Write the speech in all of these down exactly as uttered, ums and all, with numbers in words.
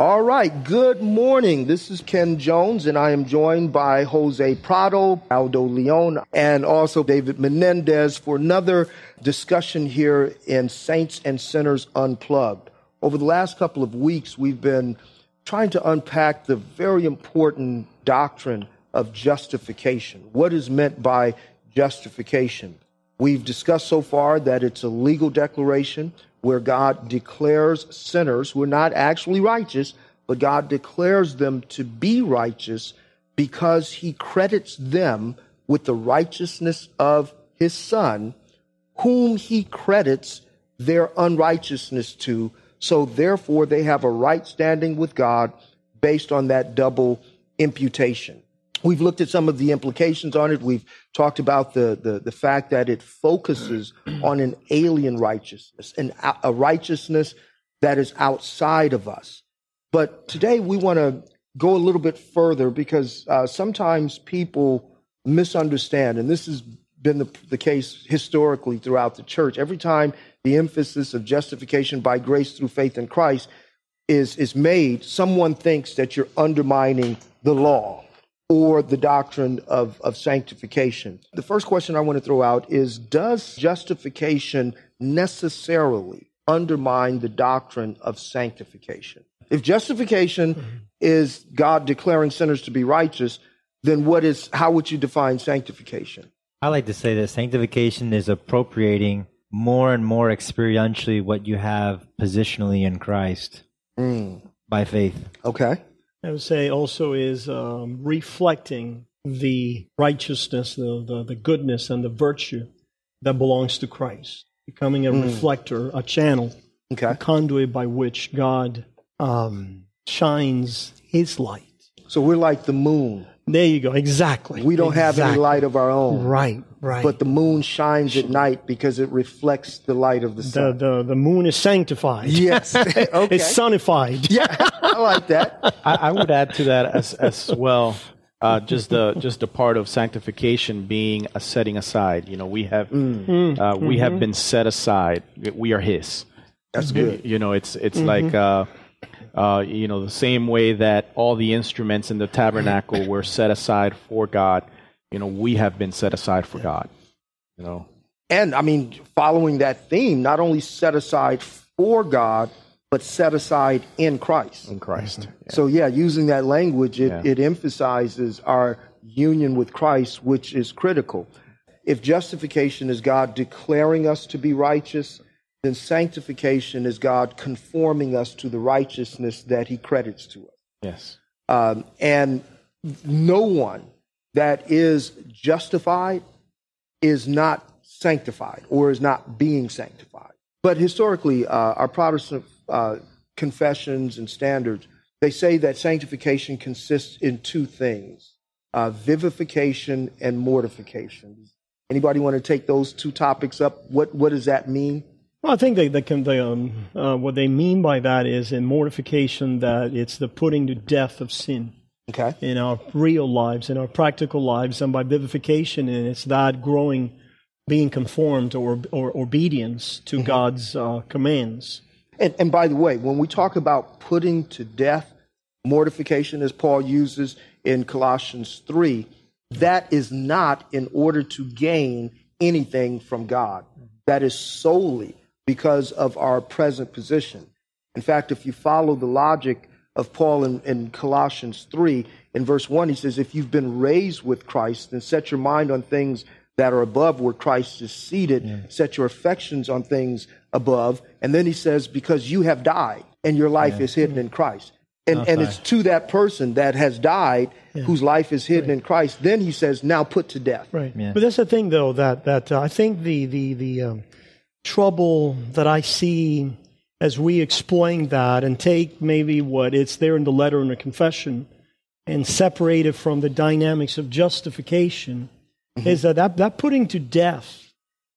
All right, good morning. This is Ken Jones, and I am joined by Jose Prado, Aldo Leon, and also David Menendez for another discussion here in Saints and Sinners Unplugged. Over the last couple of weeks, we've been trying to unpack the very important doctrine of justification. What is meant by justification? We've discussed so far that it's a legal declaration where God declares sinners who are not actually righteous, but God declares them to be righteous because he credits them with the righteousness of his Son, whom he credits their unrighteousness to. So therefore, they have a right standing with God based on that double imputation. We've looked at some of the implications on it. We've talked about the, the, the fact that it focuses on an alien righteousness, an, a righteousness that is outside of us. But today we want to go a little bit further because uh, sometimes people misunderstand, and this has been the, the case historically throughout the church. Every time the emphasis of justification by grace through faith in Christ is, is made, someone thinks that you're undermining the law or the doctrine of, of sanctification. The first question I want to throw out is, does justification necessarily undermine the doctrine of sanctification? If justification mm-hmm. is God declaring sinners to be righteous, then what is? How would you define sanctification? I like to say that sanctification is appropriating more and more experientially what you have positionally in Christ mm. by faith. Okay. I would say also is um, reflecting the righteousness, the, the, the goodness, and the virtue that belongs to Christ. Becoming a mm. reflector, a channel, okay. a conduit by which God um, shines His light. So we're like the moon. There you go. Exactly. We don't exactly. have any light of our own. Right, right. But the moon shines at night because it reflects the light of the sun. The, the, the moon is sanctified. Yes. Okay. It's sunified. Yeah, I like that. I, I would add to that as, as well, uh, just the just the part of sanctification being a setting aside. You know, we have mm. uh, we mm-hmm. have been set aside. We are His. That's good. You, you know, it's it's mm-hmm. like. Uh, Uh, you know, the same way that all the instruments in the tabernacle were set aside for God, you know, we have been set aside for yeah. God, you know. And, I mean, following that theme, not only set aside for God, but set aside in Christ. In Christ. Mm-hmm. Yeah. So, yeah, using that language, it, yeah. it emphasizes our union with Christ, which is critical. If justification is God declaring us to be righteous, then sanctification is God conforming us to the righteousness that he credits to us. Yes. Um, and no one that is justified is not sanctified or is not being sanctified. But historically, uh, our Protestant uh, confessions and standards, they say that sanctification consists in two things, uh, vivification and mortification. Anybody want to take those two topics up? What, what does that mean? Well, I think they, they can, they, um, uh, what they mean by that is in mortification that it's the putting to death of sin okay. in our real lives, in our practical lives, and by vivification, and it's that growing, being conformed or, or obedience to mm-hmm. God's uh, commands. And, and by the way, when we talk about putting to death, mortification, as Paul uses in Colossians three, that is not in order to gain anything from God. That is solely because of our present position. In fact, if you follow the logic of Paul in, in Colossians three, in verse one, he says, if you've been raised with Christ, then set your mind on things that are above where Christ is seated, yeah. set your affections on things above. And then he says, because you have died and your life yeah. is hidden in Christ. And, okay. and it's to that person that has died yeah. whose life is hidden right. in Christ. Then he says, now put to death. Right. Yeah. But that's the thing, though, that, that uh, I think the, the, the um, trouble that I see as we explain that and take maybe what it's there in the letter in the confession and separate it from the dynamics of justification mm-hmm. is that, that that putting to death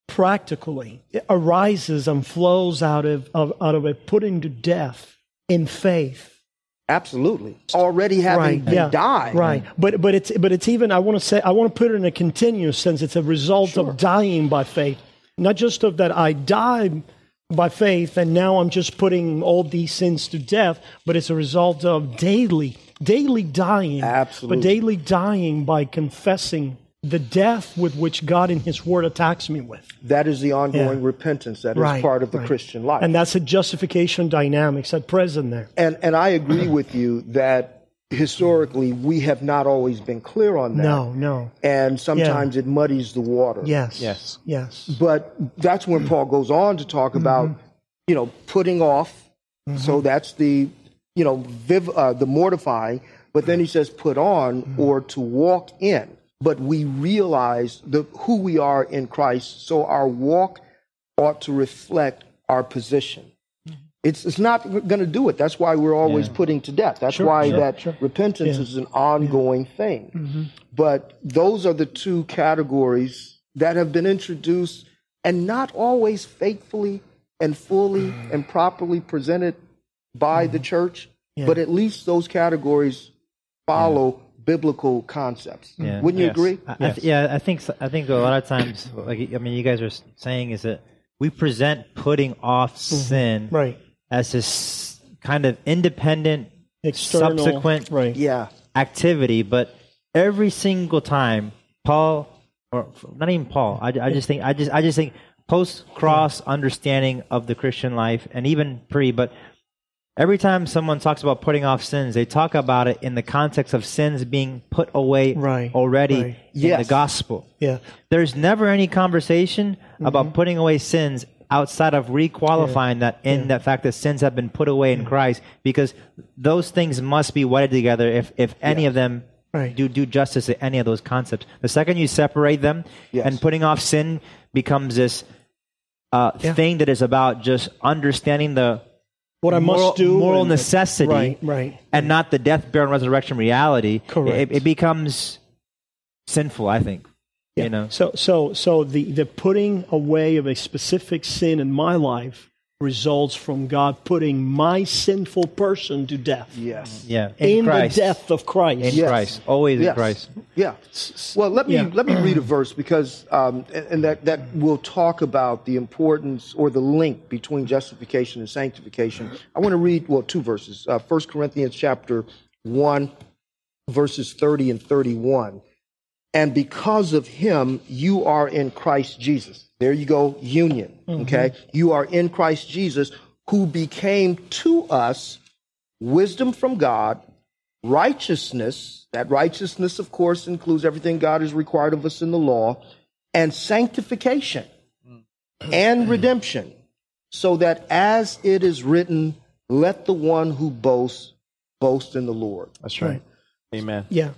practically arises and flows out of, of out of a putting to death in faith. Absolutely. Already having right, yeah, died. Right. But but it's but it's even I want to say I want to put it in a continuous sense. It's a result sure. of dying by faith. Not just of that I died by faith, and now I'm just putting all these sins to death, but it's a result of daily, daily dying. Absolutely. But daily dying by confessing the death with which God in His Word attacks me with. That is the ongoing yeah. repentance that right, is part of the right. Christian life. And that's a justification dynamics at present there. And and I agree with you that historically we have not always been clear on that. No, no. And sometimes yeah. it muddies the water. Yes, yes, yes. But that's when Paul goes on to talk about, mm-hmm. you know, putting off. Mm-hmm. So that's the, you know, viv- uh, the mortifying. But then he says put on mm-hmm. or to walk in. But we realize the, who we are in Christ, so our walk ought to reflect our position. It's it's not going to do it. That's why we're always yeah. putting to death. That's sure, why sure, that sure. repentance yeah. is an ongoing yeah. thing. Mm-hmm. But those are the two categories that have been introduced and not always faithfully and fully mm. and properly presented by mm. the church, yeah. but at least those categories follow yeah. biblical concepts. Yeah. Wouldn't you yes. agree? I, yes. I th- yeah, I think I think a lot of times, like I mean, you guys are saying is that we present putting off mm-hmm. sin right. as this kind of independent, external, subsequent right. yeah. activity, but every single time, Paul, or not even Paul, I, I just think I just I just think post-cross yeah. understanding of the Christian life, and even pre, but. Every time someone talks about putting off sins, they talk about it in the context of sins being put away right, already right. in yes. the gospel. Yeah. There's never any conversation mm-hmm. about putting away sins outside of requalifying yeah. that in yeah. the fact that sins have been put away yeah. in Christ, because those things must be wedded together if, if any yeah. of them right. do, do justice to any of those concepts. The second you separate them yes. and putting off sin becomes this uh, yeah. thing that is about just understanding the What I moral, must do. Moral necessity. Right, right. And not the death, burial, and resurrection reality. Correct. It, it becomes sinful, I think. Yeah. You know? So so so the, the putting away of a specific sin in my life results from God putting my sinful person to death. Yes. Yeah. In, in Christ. The death of Christ. In yes. Christ. Always yes. in Christ. Yeah. Well, let me yeah. let me read a verse because um, and, and that, that will talk about the importance or the link between justification and sanctification. I want to read, well, two verses. Uh, First Corinthians chapter one, verses thirty and thirty-one. And because of him, you are in Christ Jesus. There you go, union, okay? Mm-hmm. You are in Christ Jesus, who became to us wisdom from God, righteousness. That righteousness, of course, includes everything God has required of us in the law, and sanctification mm-hmm. and redemption, so that as it is written, let the one who boasts, boast in the Lord. That's right. right. Amen. Yeah.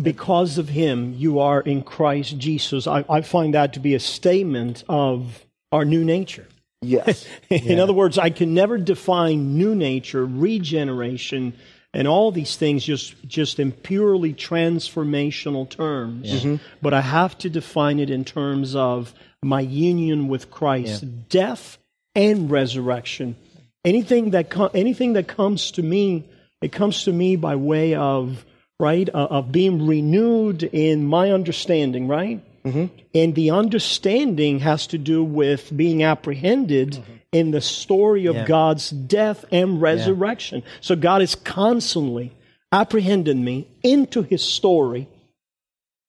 Because of him, you are in Christ Jesus. I, I find that to be a statement of our new nature. Yes. in yeah. other words, I can never define new nature, regeneration, and all these things just, just in purely transformational terms. Yeah. Mm-hmm. But I have to define it in terms of my union with Christ, yeah. death and resurrection. Anything that com- anything that comes to me, it comes to me by way of Right, uh, of being renewed in my understanding, right? Mm-hmm. And the understanding has to do with being apprehended mm-hmm. in the story of yeah. God's death and resurrection. Yeah. So God is constantly apprehending me into his story.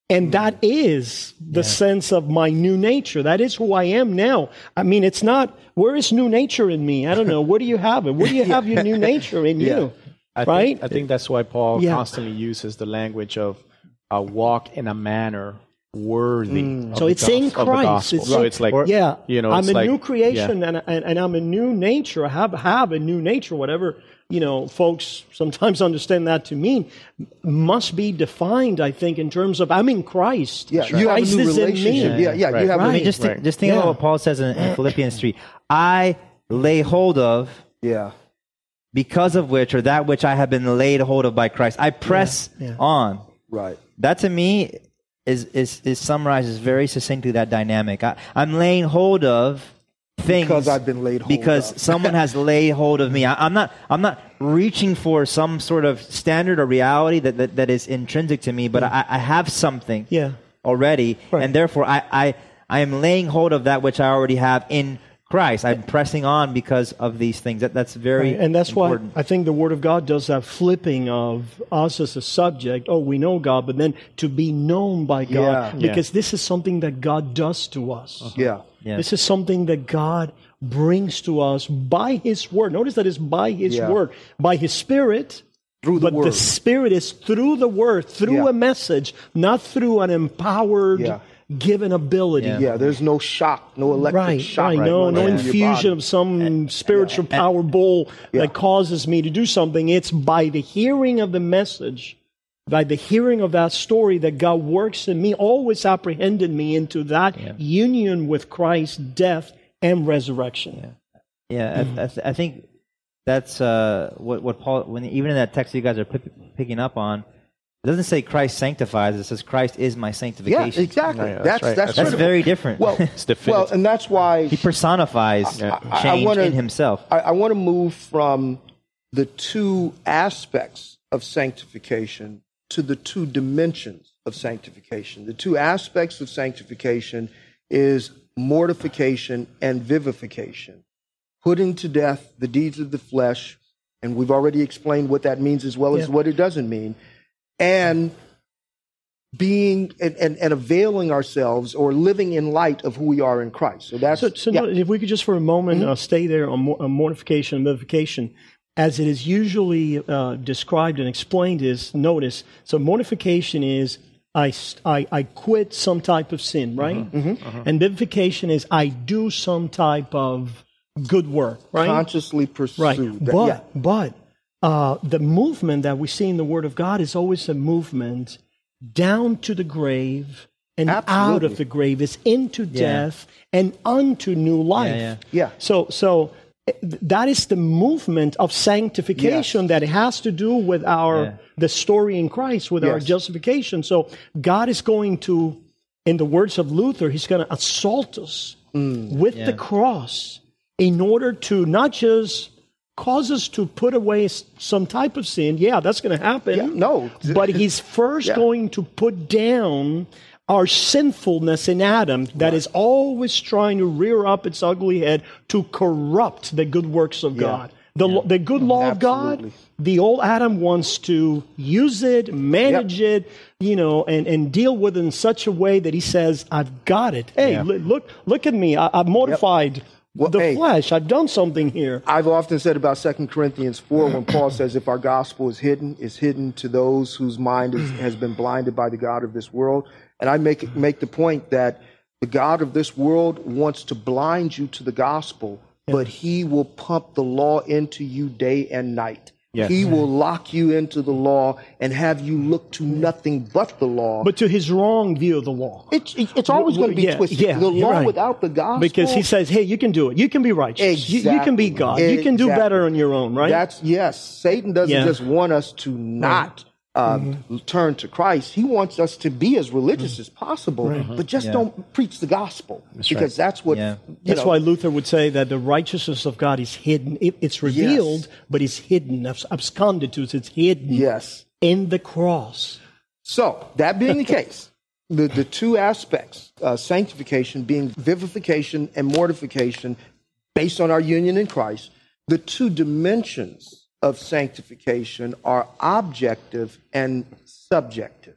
And that is the yeah. sense of my new nature. That is who I am now. I mean, it's not, where is new nature in me? I don't know. Where do you have it? Where do you have your new nature in yeah. you? I right? think, I think that's why Paul yeah. constantly uses the language of uh, walk in a manner worthy. Mm. Of so the it's go- in Christ. It's so like, it's like, or, yeah, you know, I'm a like, new creation, yeah. and, and and I'm a new nature. I have have a new nature. Whatever you know, folks sometimes understand that to mean must be defined. I think in terms of I'm in Christ. Yeah, right. You Christ have a new is relationship. In me. Yeah, yeah. yeah right. You have. Right. I mean, just think, right. just think yeah. about what Paul says in, in Philippians three. I lay hold of. Yeah. Because of which, or that which I have been laid hold of by Christ, I press yeah, yeah. on. Right. That to me is is is summarizes very succinctly that dynamic. I, I'm laying hold of things because I've been laid hold because of. someone has laid hold of me. I, I'm not I'm not reaching for some sort of standard or reality that that, that is intrinsic to me, but yeah. I, I have something yeah. already, right. and therefore I, I I am laying hold of that which I already have in. Christ. I'm pressing on because of these things. That, that's very right. And that's important. Why I think the Word of God does that flipping of us as a subject. Oh, we know God, but then to be known by God. Yeah. Because yeah. this is something that God does to us. Uh-huh. Yeah. yeah. This is something that God brings to us by His Word. Notice that it's by His yeah. Word. By His Spirit. Through the but Word. The Spirit is through the Word, through yeah. a message, not through an empowered... Yeah. given ability. Yeah. yeah, there's no shock, no electric right, shock. Right, right. No, no yeah. infusion of some and, spiritual and, and, power bowl yeah. that causes me to do something. It's by the hearing of the message, by the hearing of that story that God works in me, always apprehended me into that yeah. union with Christ's death and resurrection. Yeah, yeah mm-hmm. I, I, th- I think that's uh, what, what Paul, when even in that text you guys are p- picking up on, it doesn't say Christ sanctifies. It says Christ is my sanctification. Yeah, exactly. Yeah, that's that's, right. that's, that's right. very different. Well, it's well, and that's why... He personifies I, I, change I wanna, in himself. I, I want to move from the two aspects of sanctification to the two dimensions of sanctification. The two aspects of sanctification is mortification and vivification. Putting to death the deeds of the flesh, and we've already explained what that means as well yeah. as what it doesn't mean. And being and, and, and availing ourselves or living in light of who we are in Christ. So that's so. so yeah. no, if we could just for a moment mm-hmm. uh, stay there on, on mortification and vivification, as it is usually uh, described and explained, is notice. So mortification is I I, I quit some type of sin, right? Mm-hmm. Mm-hmm. Uh-huh. And vivification is I do some type of good work, right? Consciously pursue. Right. That, but yeah. but. Uh, the movement that we see in the Word of God is always a movement down to the grave and Absolutely. Out of the grave. It's into yeah. death and unto new life. Yeah. yeah. yeah. So, so that is the movement of sanctification yes. that has to do with our yeah. the story in Christ, with yes. our justification. So God is going to, in the words of Luther, He's going to assault us mm, with yeah. the cross in order to not just cause us to put away some type of sin. Yeah, that's going to happen. Yeah, no. But He's first yeah. going to put down our sinfulness in Adam that right. is always trying to rear up its ugly head to corrupt the good works of yeah. God. The, yeah. the good law Absolutely. Of God, the old Adam wants to use it, manage yep. it, you know, and, and deal with it in such a way that he says, I've got it. Hey, yeah. look look at me. I, I've mortified yep. Well, the hey, flesh, I've done something here. I've often said about Second Corinthians four when Paul says, if our gospel is hidden, it's hidden to those whose mind is, has been blinded by the God of this world. And I make make the point that the God of this world wants to blind you to the gospel, yeah. but He will pump the law into you day and night. Yes. He will lock you into the law and have you look to nothing but the law. But to his wrong view of the law. It's, it's always going to be yeah, twisted. Yeah, the law right. without the gospel. Because he says, hey, you can do it. You can be righteous. Exactly. You, you can be God. Exactly. You can do better on your own, right? That's Yes. Satan doesn't yeah. just want us to not uh, mm-hmm. turn to Christ. He wants us to be as religious mm-hmm. as possible, right. but just yeah. don't preach the gospel. That's because right. that's what... Yeah. That's know, why Luther would say that the righteousness of God is hidden. It, it's revealed, yes. but it's hidden. Absconded to us. It's hidden yes. in the cross. So, that being the case, the, the two aspects, uh, sanctification being vivification and mortification based on our union in Christ, the two dimensions of sanctification are objective and subjective.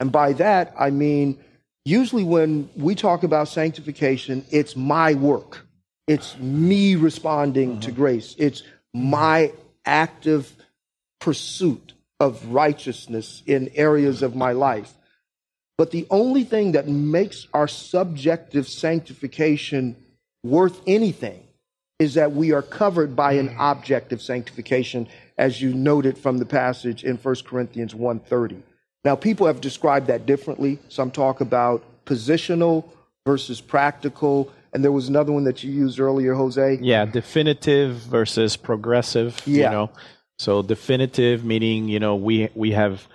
And by that, I mean, usually when we talk about sanctification, it's my work. It's me responding uh-huh. to grace. It's my active pursuit of righteousness in areas of my life. But the only thing that makes our subjective sanctification worth anything is that we are covered by an objective sanctification, as you noted from the passage in First Corinthians one thirty. Now, people have described that differently. Some talk about positional versus practical, and there was another one that you used earlier, Jose. Yeah, definitive versus progressive, yeah. you know. So definitive meaning, you know, we we have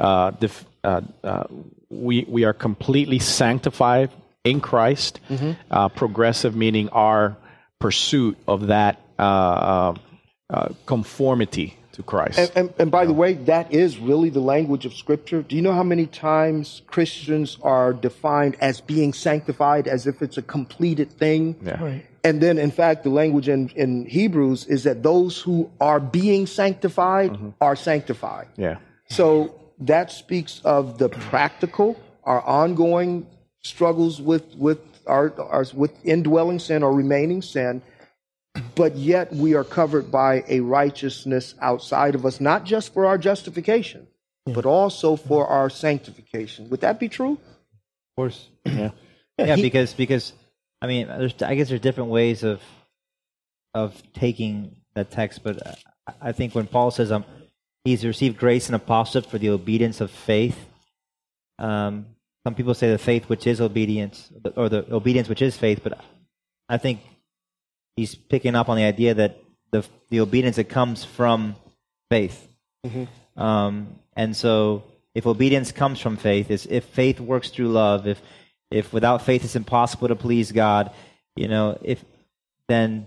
uh, def, uh, uh, we we are completely sanctified in Christ. Mm-hmm. Uh, progressive meaning our pursuit of that uh, uh, conformity to Christ. And, and, and by yeah. the way, that is really the language of Scripture. Do you know how many times Christians are defined as being sanctified as if it's a completed thing? Yeah. Right. And then, in fact, the language in, in Hebrews is that those who are being sanctified mm-hmm. are sanctified. Yeah. So that speaks of the practical, our ongoing struggles with, with, our, our, with indwelling sin or remaining sin, but yet we are covered by a righteousness outside of us, not just for our justification, yeah. but also for our sanctification. Would that be true? Of course. Yeah, yeah he, because... because I mean, there's, I guess there's different ways of of taking that text, but I think when Paul says um, he's received grace and apostleship for the obedience of faith, um, some people say the faith which is obedience, or the obedience which is faith, but I think he's picking up on the idea that the the obedience that comes from faith. Mm-hmm. Um, and so if obedience comes from faith, is if faith works through love, if If without faith it's impossible to please God, you know, if then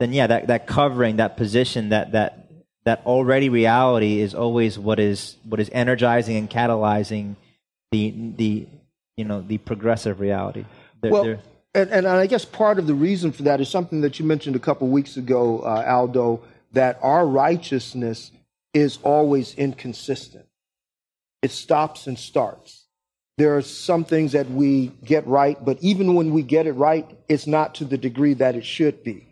then yeah, that, that covering, that position, that that that already reality is always what is what is energizing and catalyzing the the you know the progressive reality. They're, well, they're, and, and I guess part of the reason for that is something that you mentioned a couple weeks ago, uh, Aldo, that our righteousness is always inconsistent. It stops and starts. There are some things that we get right, but even when we get it right, it's not to the degree that it should be.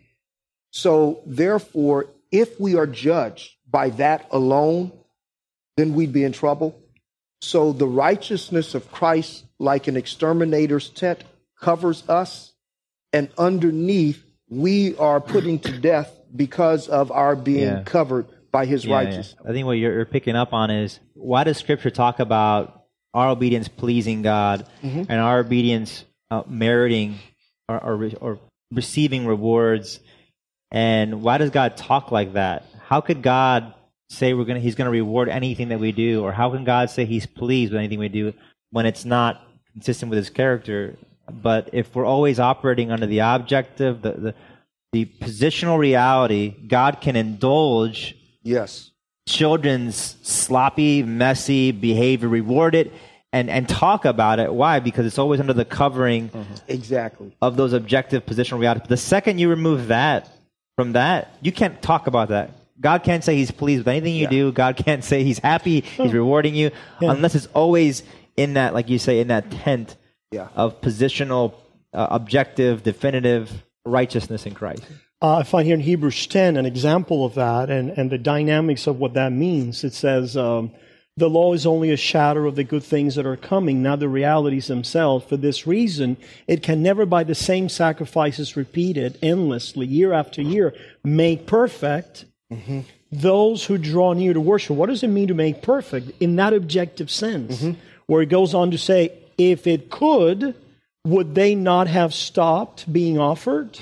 So therefore, if we are judged by that alone, then we'd be in trouble. So the righteousness of Christ, like an exterminator's tent, covers us, and underneath we are putting to death because of our being yeah. covered by his yeah, righteousness. Yeah. I think what you're, you're picking up on is, why does Scripture talk about our obedience pleasing God, mm-hmm. and our obedience uh, meriting or, or or receiving rewards? And why does God talk like that? How could God say we're gonna He's gonna reward anything that we do, or how can God say He's pleased with anything we do when it's not consistent with His character? But if we're always operating under the objective, the the, the positional reality, God can indulge. Yes. Children's sloppy, messy behavior, reward it, and, and talk about it. Why? Because it's always under the covering mm-hmm. exactly of those objective positional realities. The second you remove that from that, you can't talk about that. God can't say He's pleased with anything you yeah. do. God can't say He's happy, He's rewarding you, yeah. unless it's always in that, like you say, in that tent yeah. of positional, uh, objective, definitive righteousness in Christ. Uh, I find here in Hebrews ten an example of that and, and the dynamics of what that means. It says, um, the law is only a shadow of the good things that are coming, not the realities themselves. For this reason, it can never by the same sacrifices repeated endlessly, year after year, make perfect mm-hmm. those who draw near to worship. What does it mean to make perfect? In that objective sense, mm-hmm. where it goes on to say, if it could, would they not have stopped being offered?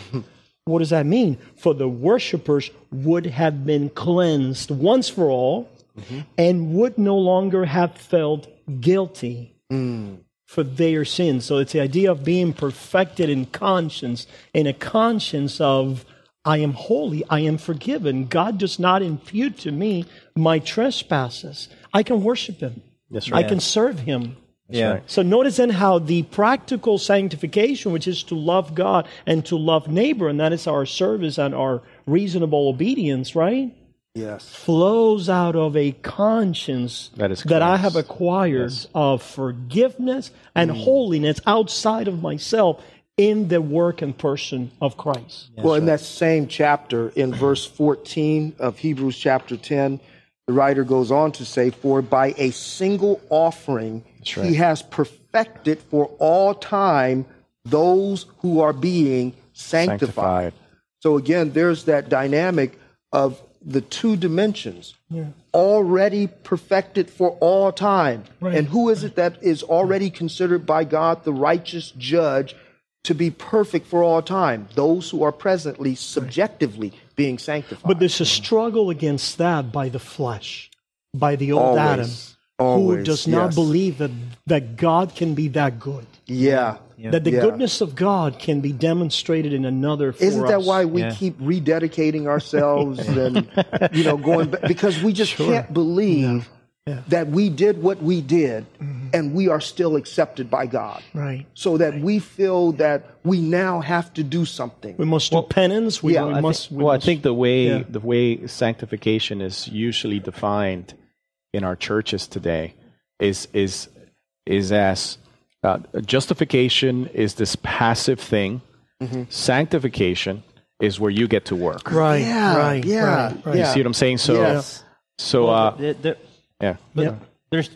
What does that mean? For the worshipers would have been cleansed once for all mm-hmm. and would no longer have felt guilty mm. for their sins. So it's the idea of being perfected in conscience, in a conscience of, I am holy, I am forgiven. God does not impute to me my trespasses. I can worship Him. That's right. I can serve Him. Yeah. Right. So notice then how the practical sanctification, which is to love God and to love neighbor, and that is our service and our reasonable obedience, right? Yes. Flows out of a conscience that, is that I have acquired yes. of forgiveness and mm. holiness outside of myself in the work and person of Christ. Yes, well, right. in that same chapter, in verse fourteen of Hebrews chapter ten, the writer goes on to say, for by a single offering, right. He has perfected for all time those who are being sanctified. sanctified. So again, there's that dynamic of the two dimensions, yeah. already perfected for all time. Right. And who is it that is already considered by God, the righteous judge, to be perfect for all time? Those who are presently, subjectively, right. being sanctified. But there's a struggle against that by the flesh, by the old Always. Adam. Always, who does yes. not believe that, that God can be that good. Yeah. yeah. That the yeah. goodness of God can be demonstrated in another for Isn't that us? why we yeah. keep rededicating ourselves and, you know, going back? Because we just sure. can't believe yeah. Yeah. that we did what we did mm-hmm. and we are still accepted by God. Right. So that right. we feel that we now have to do something. We must well, do penance. We, yeah, we I must. Think, we well, must, I think the way yeah. the way sanctification is usually defined in our churches today is is is as uh, justification is this passive thing. Mm-hmm. Sanctification is where you get to work. Right. Yeah. Right. Yeah. Right. You yeah. see what I'm saying? So. Yes. So. Well, uh, there, there, yeah. But yeah. There's.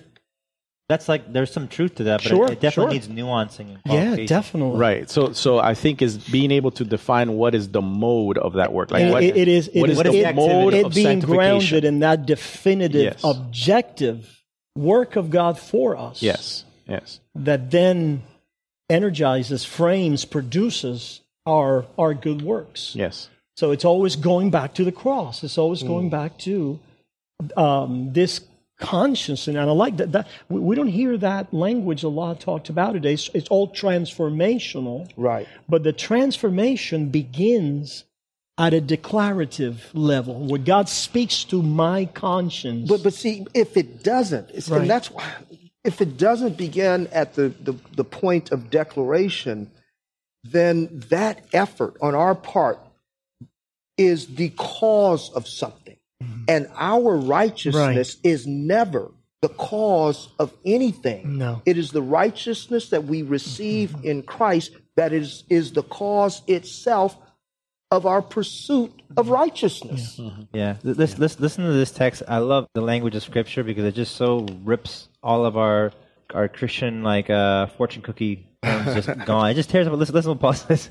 That's like there's some truth to that, but sure, it, it definitely sure. needs nuancing. And yeah, definitely. Right. So, so I think is being able to define what is the mode of that work. Like, it, what, it, it is. It what is, is the it, mode it of being grounded in that definitive, yes. objective work of God for us. Yes. Yes. That then energizes, frames, produces our our good works. Yes. So it's always going back to the cross. It's always going mm. back to um, this. Conscience, and I like that, that. We don't hear that language a lot talked about today. It's, it's all transformational. Right. But the transformation begins at a declarative level, where God speaks to my conscience. But but see, if it doesn't, it's, right. and that's why, if it doesn't begin at the, the, the point of declaration, then that effort on our part is the cause of something. And our righteousness right. is never the cause of anything. No. It is the righteousness that we receive mm-hmm. in Christ that is, is the cause itself of our pursuit of righteousness. Yeah. Mm-hmm. yeah. Let's, yeah. Let's listen to this text. I love the language of Scripture because it just so rips all of our our Christian like uh, fortune cookie just gone. It just tears up. Listen, listen to Paul says.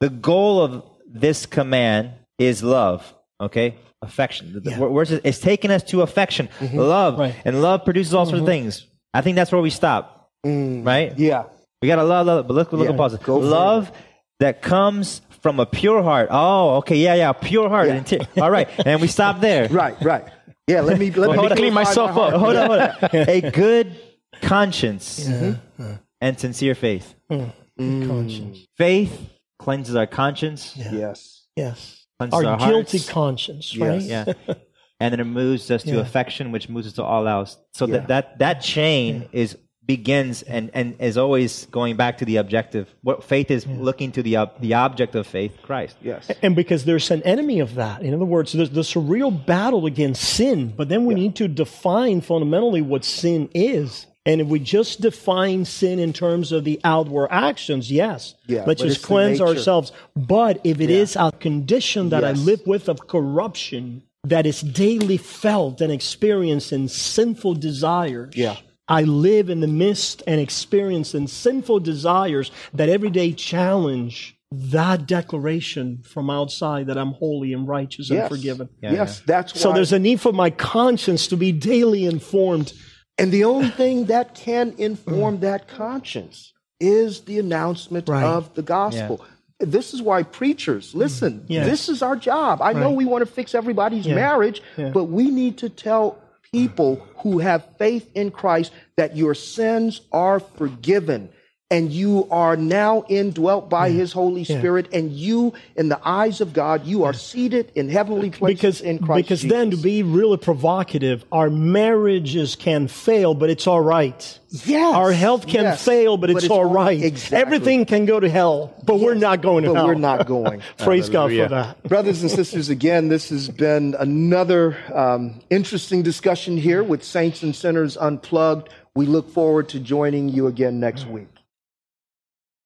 The goal of this command is love. Okay. Affection. Yeah. Where's it? It's taking us to affection, mm-hmm. love, right. and love produces all mm-hmm. sorts of things. I think that's where we stop, mm. right? Yeah, we gotta love, love. But look, look, yeah. positive. Go love that comes from a pure heart. Oh, okay, yeah, yeah, pure heart. Yeah. All right, and we stop there. right, right. Yeah, let me let well, me clean myself up. Hold on, hold on. A good conscience mm-hmm. and sincere faith. Mm. Conscience, faith cleanses our conscience. Yeah. Yes, yes. Our, our guilty hearts. Conscience, right? Yes. Yeah. And then it moves us to yeah. affection, which moves us to all else. So yeah. that, that that chain yeah. is begins and, and is always going back to the objective. What faith is yeah. looking to the ob, the object of faith, Christ. Yes. And because there's an enemy of that. In other words, there's, there's a real battle against sin, but then we yeah. need to define fundamentally what sin is. And if we just define sin in terms of the outward actions, yes, yeah, let's just cleanse ourselves. But if it yeah. is a condition that yes. I live with of corruption that is daily felt and experienced in sinful desires, yeah. I live in the midst and experience in sinful desires that every day challenge that declaration from outside that I'm holy and righteous yes. and forgiven. Yeah, yes, yeah. that's why. So there's a need for my conscience to be daily informed. And the only thing that can inform that conscience is the announcement right. of the gospel. Yeah. This is why preachers, listen, yes. this is our job. I right. know we want to fix everybody's yeah. marriage, yeah. but we need to tell people who have faith in Christ that your sins are forgiven and you are now indwelt by yeah. his Holy Spirit yeah. and you, in the eyes of God, you are seated in heavenly places because, in Christ Because Jesus. Then, to be really provocative, our marriages can fail, but it's all right. Yes. Our health can yes. fail, but, but it's, it's all right. Exactly. Everything can go to hell, but yes. we're not going to but hell. But we're not going. Praise Hallelujah. God for that. Brothers and sisters, again, this has been another um, interesting discussion here with Saints and Sinners Unplugged. We look forward to joining you again next week.